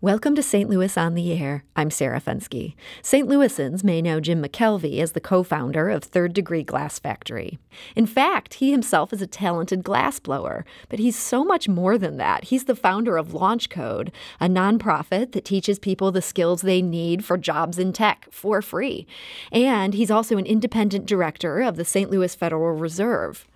Welcome to St. Louis on the Air. I'm Sarah Fenske. St. Louisans may know Jim McKelvey as the co-founder of Third Degree Glass Factory. In fact, he himself is a talented glassblower, but he's so much more than that. He's the founder of LaunchCode, a nonprofit that teaches people the skills they need for jobs in tech for free. And he's also an independent director of the St. Louis Federal Reserve.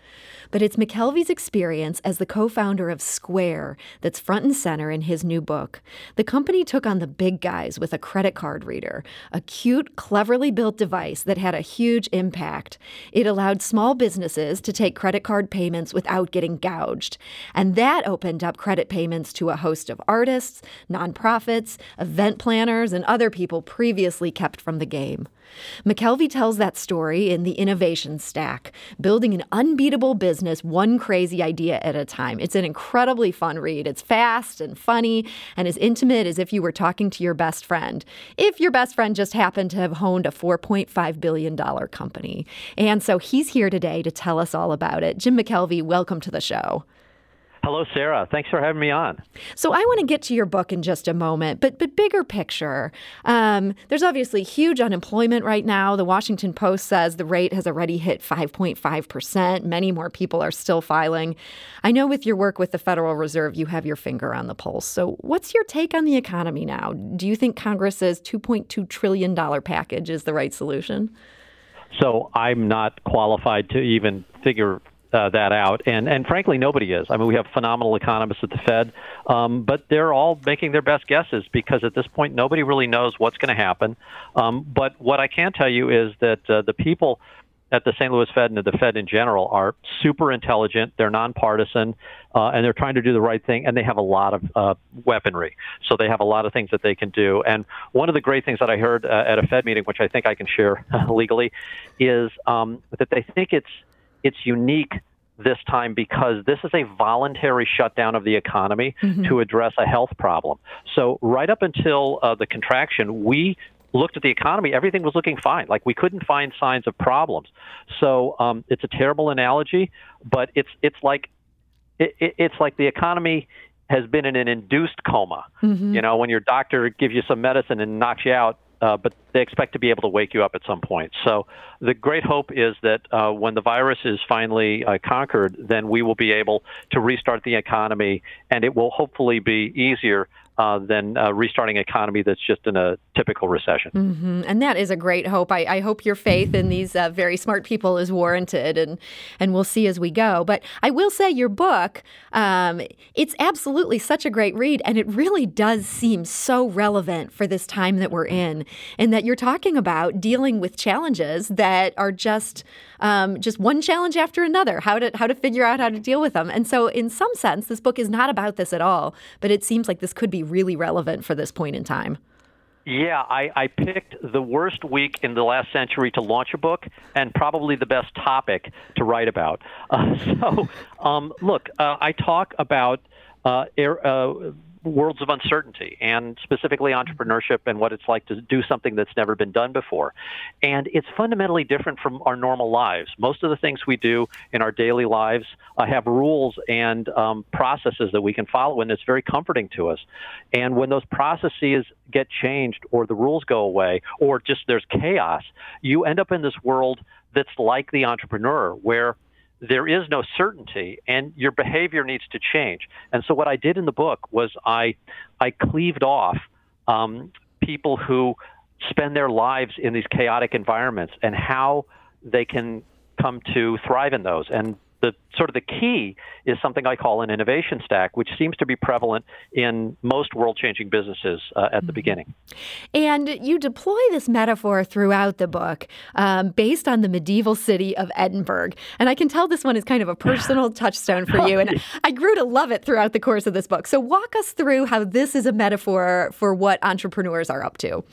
But it's McKelvey's experience as the co-founder of Square that's front and center in his new book. The company took on the big guys with a credit card reader, a cute, cleverly built device that had a huge impact. It allowed small businesses to take credit card payments without getting gouged. And that opened up credit payments to a host of artists, nonprofits, event planners, and other people previously kept from the game. McKelvey tells that story in The Innovation Stack, building an unbeatable business one crazy idea at a time. It's an incredibly fun read. It's fast and funny and as intimate as if you were talking to your best friend, if your best friend just happened to have honed a $4.5 billion company. And so he's here today to tell us all about it. Jim McKelvey, welcome to the show. Hello, Sarah. Thanks for having me on. So I want to get to your book in just a moment, but bigger picture. There's obviously huge unemployment right now. The Washington Post says the rate has already hit 5.5%. Many more people are still filing. I know with your work with the Federal Reserve, you have your finger on the pulse. So what's your take on the economy now? Do you think Congress's $2.2 trillion package is the right solution? So I'm not qualified to even figure that out. And frankly, nobody is. I mean, we have phenomenal economists at the Fed, but they're all making their best guesses because at this point, nobody really knows what's going to happen. But what I can tell you is that the people at the St. Louis Fed and at the Fed in general are super intelligent. They're nonpartisan, and they're trying to do the right thing. And they have a lot of weaponry. So they have a lot of things that they can do. And one of the great things that I heard at a Fed meeting, which I think I can share legally, is that they think it's unique this time because this is a voluntary shutdown of the economy to address a health problem. So right up until the contraction, we looked at the economy, everything was looking fine. Like we couldn't find signs of problems. So it's a terrible analogy, but it's like the economy has been in an induced coma. You know, when your doctor gives you some medicine and knocks you out, but they expect to be able to wake you up at some point. So the great hope is that when the virus is finally conquered, then we will be able to restart the economy, and it will hopefully be easier than restarting an economy that's just in a typical recession. And that is a great hope. I hope your faith in these very smart people is warranted, and we'll see as we go. But I will say your book, it's absolutely such a great read, and it really does seem so relevant for this time that we're in. And that you're talking about dealing with challenges that are just one challenge after another, how to figure out how to deal with them. And so in some sense, this book is not about this at all, but it seems like this could be really relevant for this point in time. Yeah, I picked the worst week in the last century to launch a book and probably the best topic to write about. So I talk about worlds of uncertainty, and specifically entrepreneurship and what it's like to do something that's never been done before. And it's fundamentally different from our normal lives. Most of the things we do in our daily lives have rules and processes that we can follow, and it's very comforting to us. And when those processes get changed or the rules go away or just there's chaos, you end up in this world that's like the entrepreneur where there is no certainty, and your behavior needs to change. And so what I did in the book was I cleaved off people who spend their lives in these chaotic environments and how they can come to thrive in those. And the sort of the key is something I call an innovation stack, which seems to be prevalent in most world-changing businesses at the beginning. And you deploy this metaphor throughout the book based on the medieval city of Edinburgh. And I can tell this one is kind of a personal touchstone for you. And I grew to love it throughout the course of this book. So walk us through how this is a metaphor for what entrepreneurs are up to.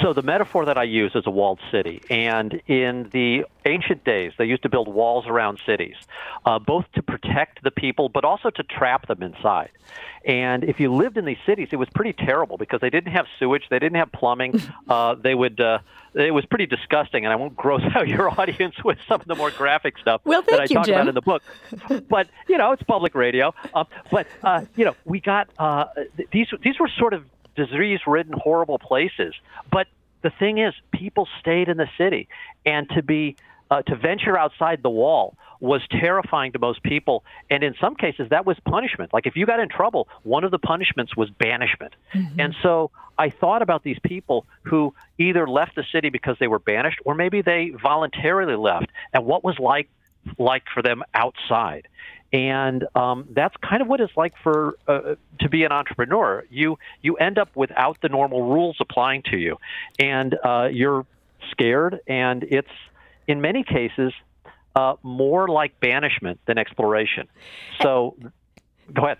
So the metaphor that I use is a walled city. And in the ancient days, they used to build walls around cities, both to protect the people, but also to trap them inside. And if you lived in these cities, it was pretty terrible because they didn't have sewage, they didn't have plumbing. It was pretty disgusting, and I won't gross out your audience with some of the more graphic stuff that I talk about in the book. But you know, it's public radio. We got these were sort of disease-ridden, horrible places. But the thing is, people stayed in the city, and to venture outside the wall was terrifying to most people, and in some cases that was punishment. Like if you got in trouble, one of the punishments was banishment. Mm-hmm. And so I thought about these people who either left the city because they were banished or maybe they voluntarily left, and what was like for them outside. And that's kind of what it's like for to be an entrepreneur. You end up without the normal rules applying to you, and you're scared, and it's in many cases more like banishment than exploration. So go ahead.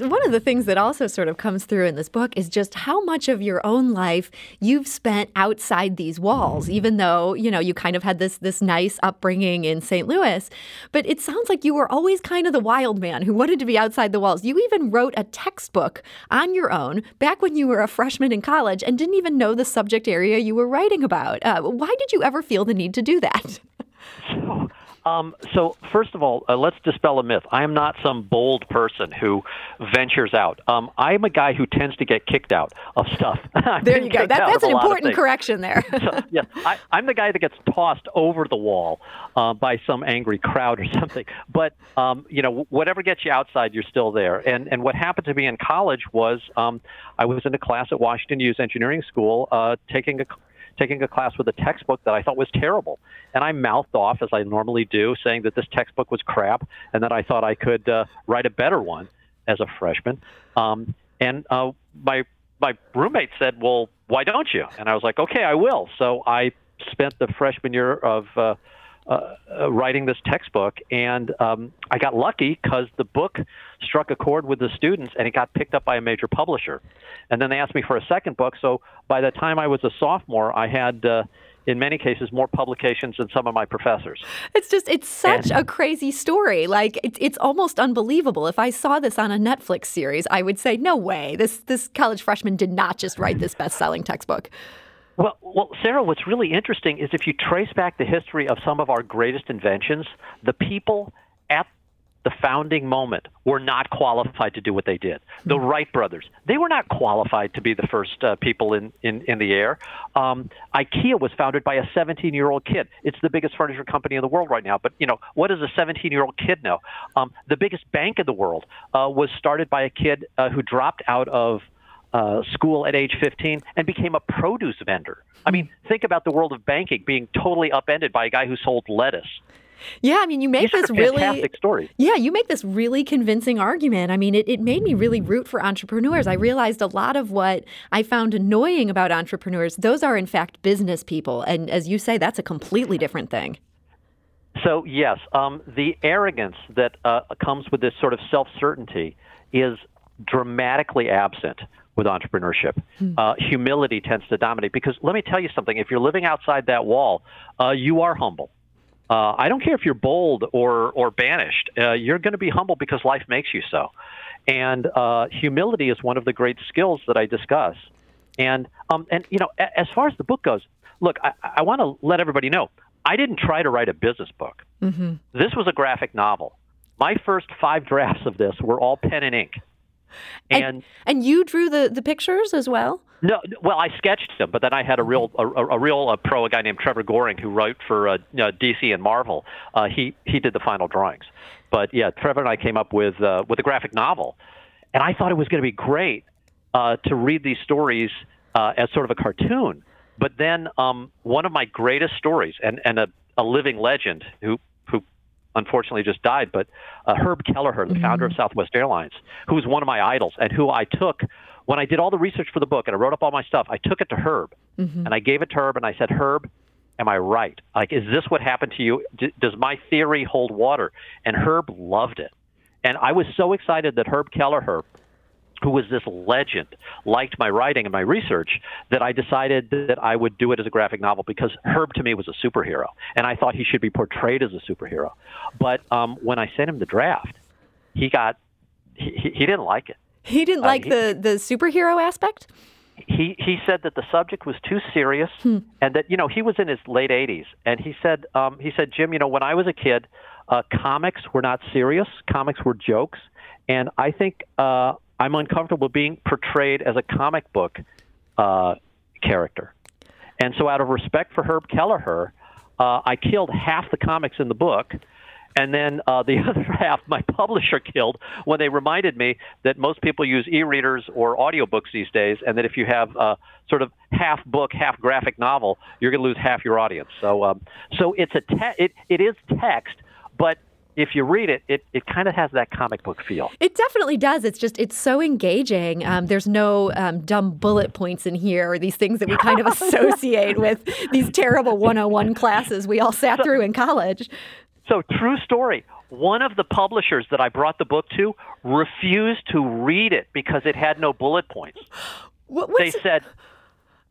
One of the things that also sort of comes through in this book is just how much of your own life you've spent outside these walls, even though, you know, you kind of had this nice upbringing in St. Louis. But it sounds like you were always kind of the wild man who wanted to be outside the walls. You even wrote a textbook on your own back when you were a freshman in college and didn't even know the subject area you were writing about. Why did you ever feel the need to do that? So first of all, let's dispel a myth. I am not some bold person who ventures out. I'm a guy who tends to get kicked out of stuff. There you go. That's an important correction there. So, yeah, I'm the guy that gets tossed over the wall by some angry crowd or something. But, whatever gets you outside, you're still there. And what happened to me in college was I was in a class at Washington U's engineering school taking a class with a textbook that I thought was terrible. And I mouthed off, as I normally do, saying that this textbook was crap and that I thought I could write a better one as a freshman. And my roommate said, well, why don't you? And I was like, okay, I will. So I spent the freshman year of writing this textbook, and I got lucky because the book struck a chord with the students and it got picked up by a major publisher. And then they asked me for a second book, so by the time I was a sophomore, I had in many cases, more publications than some of my professors. It's such a crazy story. Like, it's almost unbelievable. If I saw this on a Netflix series, I would say, no way, this college freshman did not just write this best-selling textbook. Well, Sarah, what's really interesting is if you trace back the history of some of our greatest inventions, the people at the founding moment were not qualified to do what they did. The Wright brothers, they were not qualified to be the first people in the air. IKEA was founded by a 17-year-old kid. It's the biggest furniture company in the world right now. But, you know, what does a 17-year-old kid know? The biggest bank in the world was started by a kid who dropped out of school at age 15 and became a produce vendor. I mean, think about the world of banking being totally upended by a guy who sold lettuce. Yeah, I mean, you make this really fantastic story. Yeah, you make this really convincing argument. I mean, it made me really root for entrepreneurs. I realized a lot of what I found annoying about entrepreneurs, those are in fact business people, and as you say, that's a completely different thing. So yes, the arrogance that comes with this sort of self-certainty is dramatically absent with entrepreneurship. Humility tends to dominate, because let me tell you something, if you're living outside that wall, you are humble. I don't care if you're bold or banished, you're going to be humble because life makes you so. And humility is one of the great skills that I discuss. And you know, as far as the book goes, look, I want to let everybody know, I didn't try to write a business book. Mm-hmm. This was a graphic novel. My first 5 drafts of this were all pen and ink. And you drew the pictures as well? No, well, I sketched them, but then I had a real pro, a guy named Trevor Goring, who wrote for DC and Marvel. He did the final drawings. But yeah, Trevor and I came up with a graphic novel, and I thought it was going to be great to read these stories as sort of a cartoon. But then one of my greatest stories, and a living legend who unfortunately just died, but Herb Kelleher, the founder of Southwest Airlines, who was one of my idols and who I took, when I did all the research for the book and I wrote up all my stuff, I took it to Herb, and I gave it to Herb, and I said, Herb, am I right? Like, is this what happened to you? Does my theory hold water? And Herb loved it. And I was so excited that Herb Kelleher who was this legend, liked my writing and my research, that I decided that I would do it as a graphic novel because Herb, to me, was a superhero, and I thought he should be portrayed as a superhero. But when I sent him the draft, he didn't like it. He didn't like the superhero aspect? He said that the subject was too serious, and that, you know, he was in his late 80s, and he said, Jim, you know, when I was a kid, comics were not serious, comics were jokes, and I think I'm uncomfortable being portrayed as a comic book character. And so out of respect for Herb Kelleher, I killed half the comics in the book, and then the other half my publisher killed when they reminded me that most people use e-readers or audiobooks these days, and that if you have sort of half book, half graphic novel, you're going to lose half your audience. So so it's it is text, but if you read it, it kind of has that comic book feel. It definitely does. It's just, it's so engaging. There's no dumb bullet points in here or these things that we kind of associate with these terrible 101 classes we all sat through in college. So, true story. One of the publishers that I brought the book to refused to read it because it had no bullet points. They said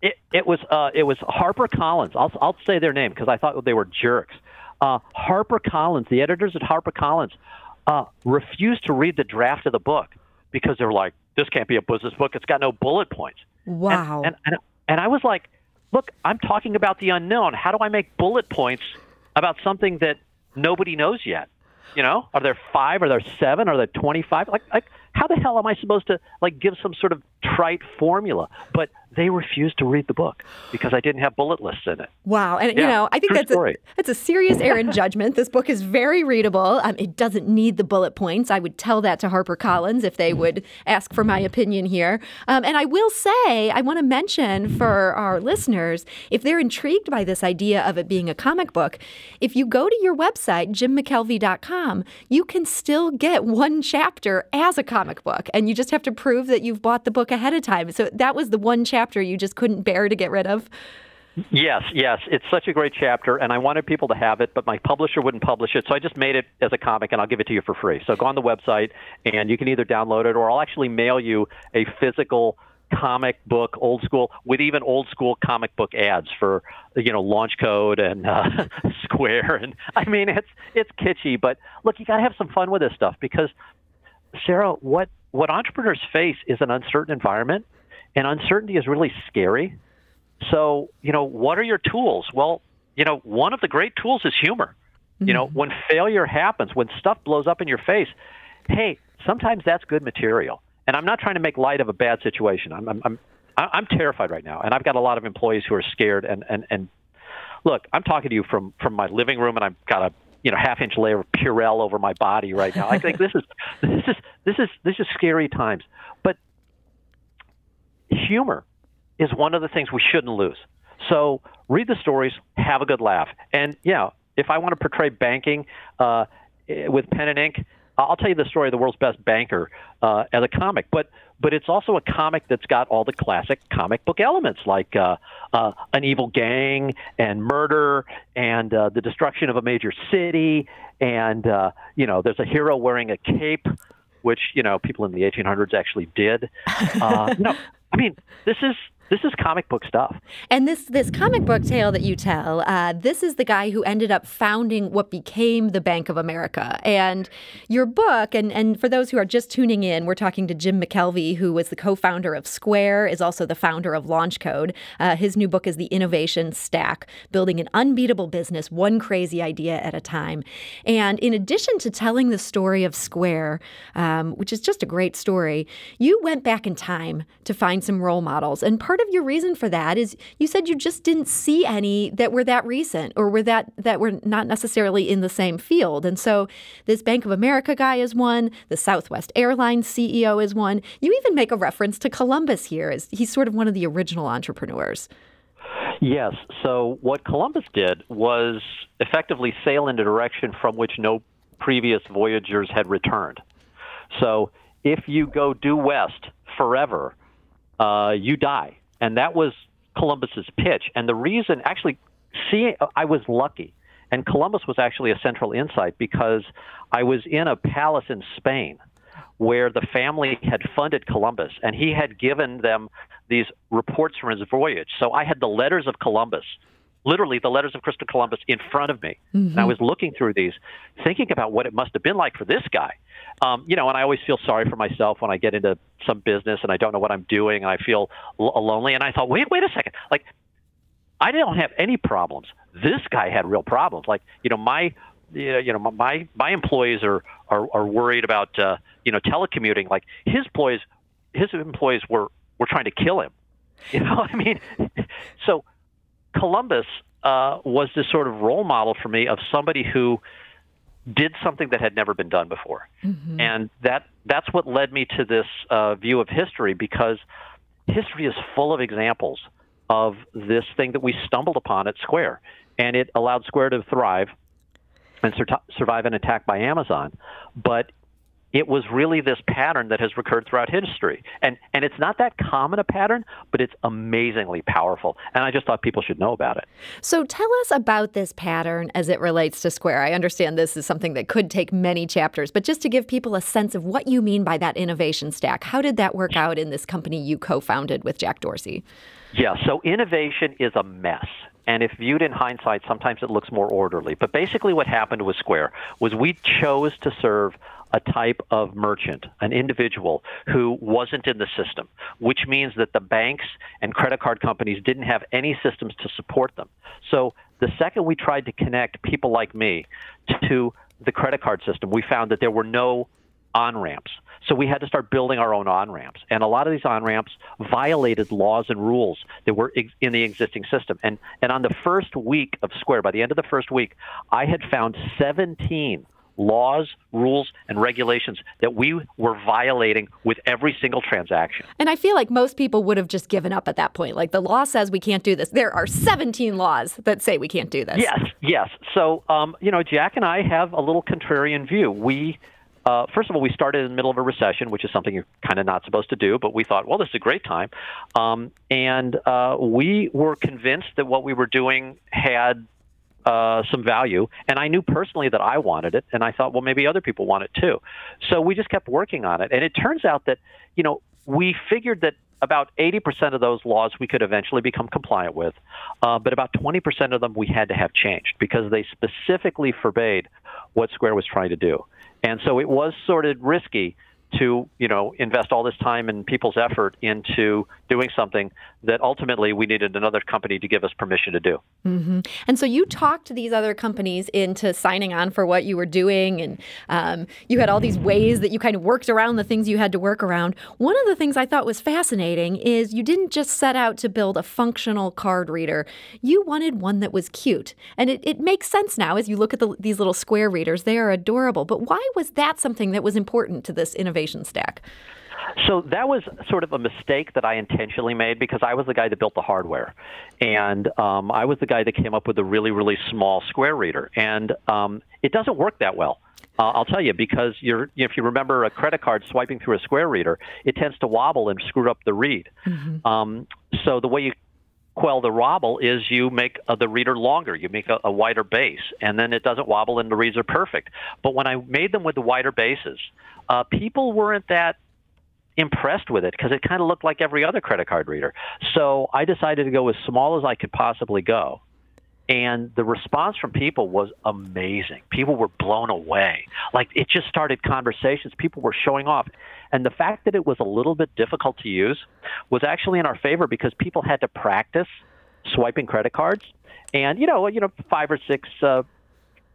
it was HarperCollins. I'll say their name because I thought they were jerks. HarperCollins, the editors at HarperCollins, refused to read the draft of the book because they're like, "This can't be a business book. It's got no bullet points." Wow. And I was like, "Look, I'm talking about the unknown. How do I make bullet points about something that nobody knows yet? You know, are there 5? Are there 7? Are there 25? Like, how the hell am I supposed to like give some sort of trite formula?" But they refused to read the book because I didn't have bullet lists in it. Wow. And, you know, I think that's a serious error in judgment. This book is very readable. It doesn't need the bullet points. I would tell that to HarperCollins if they would ask for my opinion here. And I will say, I want to mention for our listeners, if they're intrigued by this idea of it being a comic book, if you go to your website, jimmckelvey.com, you can still get one chapter as a comic book. And you just have to prove that you've bought the book ahead of time. So that was the one chapter you just couldn't bear to get rid of? Yes. It's such a great chapter, and I wanted people to have it, but my publisher wouldn't publish it, so I just made it as a comic, and I'll give it to you for free. So go on the website, and you can either download it, or I'll actually mail you a physical comic book, old school, with even old school comic book ads for, you know, LaunchCode and Square. And I mean, it's kitschy, but look, you got to have some fun with this stuff, because, Sarah, what entrepreneurs face is an uncertain environment. And uncertainty is really scary. So, you know, what are your tools? Well, you know, one of the great tools is humor. Mm-hmm. You know, when failure happens, when stuff blows up in your face, hey, sometimes that's good material. And I'm not trying to make light of a bad situation. I'm terrified right now. And I've got a lot of employees who are scared. And look, I'm talking to you from my living room, and I've got a, you know, half-inch layer of Purell over my body right now. I think this is scary times. But humor is one of the things we shouldn't lose. So read the stories, have a good laugh. And, yeah, if I want to portray banking with pen and ink, I'll tell you the story of the world's best banker as a comic. But it's also a comic that's got all the classic comic book elements, like an evil gang and murder and the destruction of a major city. And, you know, there's a hero wearing a cape, which, you know, people in the 1800s actually did. No. I mean, this is comic book stuff. And this comic book tale that you tell, this is the guy who ended up founding what became the Bank of America. And your book, and for those who are just tuning in, we're talking to Jim McKelvey, who was the co-founder of Square, is also the founder of LaunchCode. His new book is The Innovation Stack, Building an Unbeatable Business, One Crazy Idea at a Time. And in addition to telling the story of Square, which is just a great story, you went back in time to find some role models. And part of your reason for that is you said you just didn't see any that were that recent or were that were not necessarily in the same field. And so this Bank of America guy is one. The Southwest Airlines CEO is one. You even make a reference to Columbus here. He's sort of one of the original entrepreneurs. Yes. So what Columbus did was effectively sail in a direction from which no previous voyagers had returned. So if you go due west forever, you die. And that was Columbus's pitch. And the reason, I was lucky. And Columbus was actually a central insight because I was in a palace in Spain where the family had funded Columbus, and he had given them these reports from his voyage. So I had the letters of Columbus, literally the letters of Christopher Columbus in front of me. Mm-hmm. And I was looking through these, thinking about what it must have been like for this guy. And I always feel sorry for myself when I get into some business and I don't know what I'm doing and I feel lonely. And I thought, wait a second, like, I don't have any problems. This guy had real problems. Like, my employees are worried about, telecommuting. Like his employees were trying to kill him. You know what I mean? So Columbus was this sort of role model for me of somebody who did something that had never been done before. Mm-hmm. And that's what led me to this view of history, because history is full of examples of this thing that we stumbled upon at Square. And it allowed Square to thrive and survive an attack by Amazon. But it was really this pattern that has recurred throughout history. And it's not that common a pattern, but it's amazingly powerful. And I just thought people should know about it. So tell us about this pattern as it relates to Square. I understand this is something that could take many chapters, but just to give people a sense of what you mean by that innovation stack, how did that work out in this company you co-founded with Jack Dorsey? Yeah, so innovation is a mess. And if viewed in hindsight, sometimes it looks more orderly. But basically what happened with Square was we chose to serve a type of merchant, an individual who wasn't in the system, which means that the banks and credit card companies didn't have any systems to support them. So the second we tried to connect people like me to the credit card system, we found that there were no on-ramps. So we had to start building our own on-ramps. And a lot of these on-ramps violated laws and rules that were in the existing system. And on the first week of Square, by the end of the first week, I had found 17 laws, rules, and regulations that we were violating with every single transaction. And I feel like most people would have just given up at that point. Like, the law says we can't do this. There are 17 laws that say we can't do this. Yes. So, Jack and I have a little contrarian view. We, first of all, we started in the middle of a recession, which is something you're kind of not supposed to do, but we thought, well, this is a great time. And we were convinced that what we were doing had some value. And I knew personally that I wanted it. And I thought, well, maybe other people want it too. So we just kept working on it. And it turns out that, we figured that about 80% of those laws we could eventually become compliant with. But about 20% of them we had to have changed because they specifically forbade what Square was trying to do. And so it was sort of risky to, invest all this time and people's effort into doing something that ultimately we needed another company to give us permission to do. Mm-hmm. And so you talked these other companies into signing on for what you were doing, and you had all these ways that you kind of worked around the things you had to work around. One of the things I thought was fascinating is you didn't just set out to build a functional card reader. You wanted one that was cute. And it makes sense now as you look at these little Square readers. They are adorable. But why was that something that was important to this innovation stack? So that was sort of a mistake that I intentionally made because I was the guy that built the hardware. And I was the guy that came up with a really, really small Square reader. And it doesn't work that well. I'll tell you, because if you remember a credit card swiping through a Square reader, it tends to wobble and screw up the read. Mm-hmm. So the way you quell the wobble is you make the reader longer. You make a wider base, and then it doesn't wobble and the reads are perfect. But when I made them with the wider bases, people weren't that impressed with it because it kind of looked like every other credit card reader. So I decided to go as small as I could possibly go. And the response from people was amazing. People were blown away. Like, it just started conversations. People were showing off. And the fact that it was a little bit difficult to use was actually in our favor because people had to practice swiping credit cards. And, 5 or 6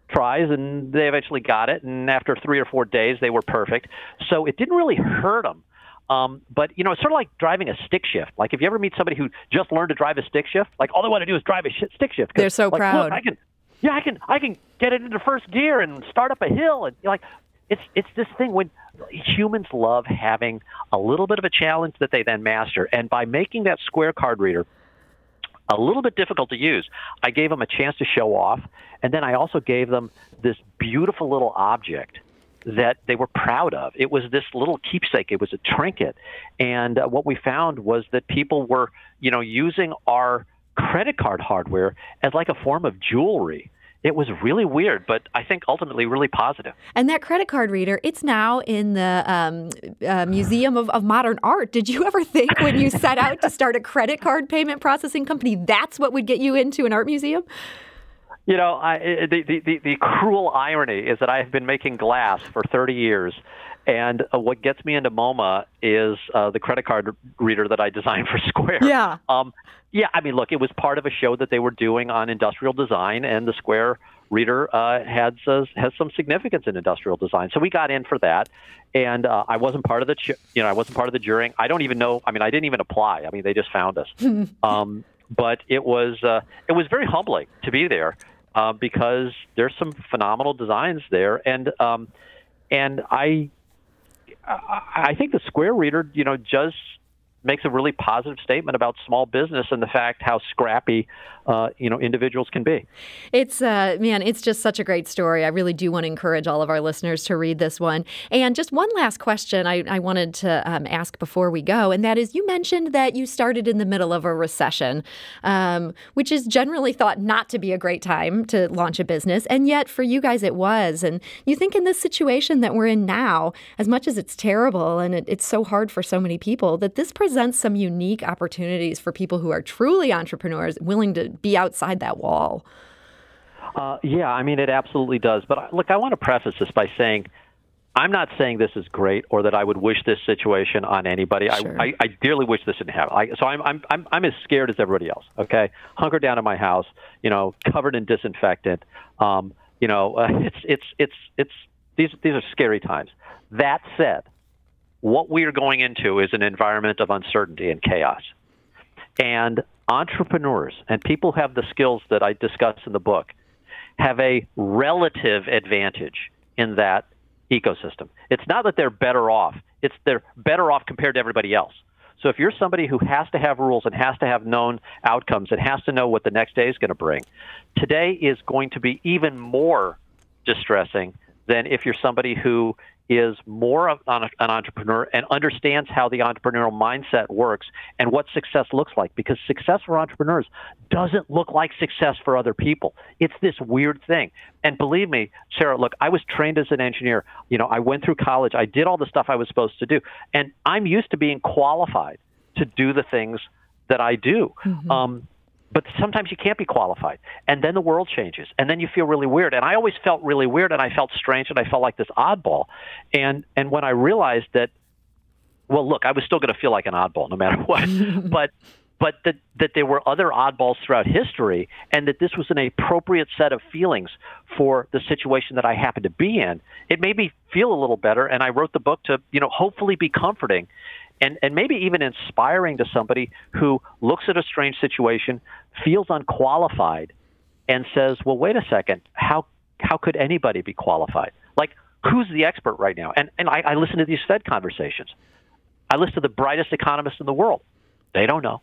tries, and they eventually got it. And after 3 or 4 days, they were perfect. So it didn't really hurt them. But, it's sort of like driving a stick shift. Like, if you ever meet somebody who just learned to drive a stick shift, like, all they want to do is drive a stick shift. They're so proud. Look, I can get it into first gear and start up a hill. And it's this thing when humans love having a little bit of a challenge that they then master. And by making that Square card reader a little bit difficult to use, I gave them a chance to show off. And then I also gave them this beautiful little object that they were proud of. It was this little keepsake. It was a trinket. And what we found was that people were, using our credit card hardware as like a form of jewelry. It was really weird, but I think ultimately really positive. And that credit card reader, it's now in the Museum of Modern Art. Did you ever think when you set out to start a credit card payment processing company, that's what would get you into an art museum? You know, the cruel irony is that I have been making glass for 30 years. And what gets me into MoMA is the credit card reader that I designed for Square. Yeah. Yeah, I mean, look, it was part of a show that they were doing on industrial design, and the Square reader has some significance in industrial design. So we got in for that, and I wasn't part of the I wasn't part of the jury. I don't even know. I mean, I didn't even apply. I mean, they just found us. But it was very humbling to be there because there's some phenomenal designs there, and I think the Square reader, you know, just makes a really positive statement about small business and the fact how scrappy, individuals can be. It's, it's just such a great story. I really do want to encourage all of our listeners to read this one. And just one last question I wanted to ask before we go, and that is, you mentioned that you started in the middle of a recession, which is generally thought not to be a great time to launch a business, and yet for you guys it was. And you think in this situation that we're in now, as much as it's terrible and it's so hard for so many people, that this presents some unique opportunities for people who are truly entrepreneurs, willing to be outside that wall. I mean, it absolutely does. But look, I want to preface this by saying, I'm not saying this is great or that I would wish this situation on anybody. Sure. I dearly wish this didn't happen. I'm as scared as everybody else. Okay, hunkered down in my house, covered in disinfectant. These are scary times. That said, what we are going into is an environment of uncertainty and chaos. And entrepreneurs and people who have the skills that I discuss in the book have a relative advantage in that ecosystem. It's not that they're better off. It's they're better off compared to everybody else. So if you're somebody who has to have rules and has to have known outcomes and has to know what the next day is going to bring, today is going to be even more distressing than if you're somebody who is more of an entrepreneur and understands how the entrepreneurial mindset works and what success looks like. Because success for entrepreneurs doesn't look like success for other people. It's this weird thing. And believe me, Sarah, look, I was trained as an engineer. You know, I went through college. I did all the stuff I was supposed to do. And I'm used to being qualified to do the things that I do. Mm-hmm. But sometimes you can't be qualified. And then the world changes. And then you feel really weird. And I always felt really weird, and I felt strange, and I felt like this oddball. And when I realized that, well, look, I was still going to feel like an oddball no matter what. But that there were other oddballs throughout history, and that this was an appropriate set of feelings for the situation that I happened to be in, it made me feel a little better. And I wrote the book to, hopefully be comforting. And maybe even inspiring to somebody who looks at a strange situation, feels unqualified, and says, well, wait a second, how could anybody be qualified? Like, who's the expert right now? And I listen to these Fed conversations. I listen to the brightest economists in the world. They don't know.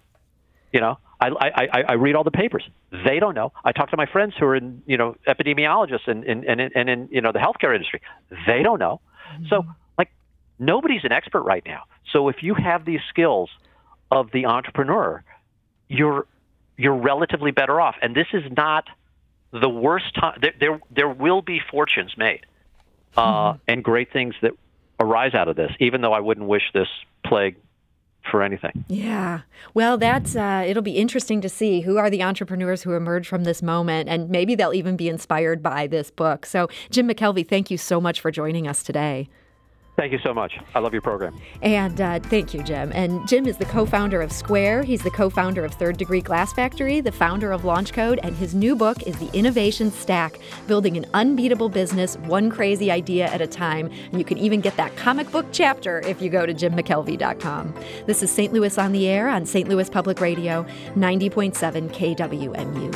I read all the papers. They don't know. I talk to my friends who are in, epidemiologists and in, the healthcare industry. They don't know. Mm-hmm. So, like, nobody's an expert right now. So if you have these skills of the entrepreneur, you're relatively better off. And this is not the worst time. There will be fortunes made and great things that arise out of this, even though I wouldn't wish this plague for anything. Yeah. Well, that's it'll be interesting to see who are the entrepreneurs who emerge from this moment, and maybe they'll even be inspired by this book. So Jim McKelvey, thank you so much for joining us today. Thank you so much. I love your program. And thank you, Jim. And Jim is the co-founder of Square. He's the co-founder of Third Degree Glass Factory, the founder of LaunchCode, and his new book is The Innovation Stack, Building an Unbeatable Business, One Crazy Idea at a Time. And you can even get that comic book chapter if you go to jimmckelvey.com. This is St. Louis on the Air on St. Louis Public Radio, 90.7 KWMU.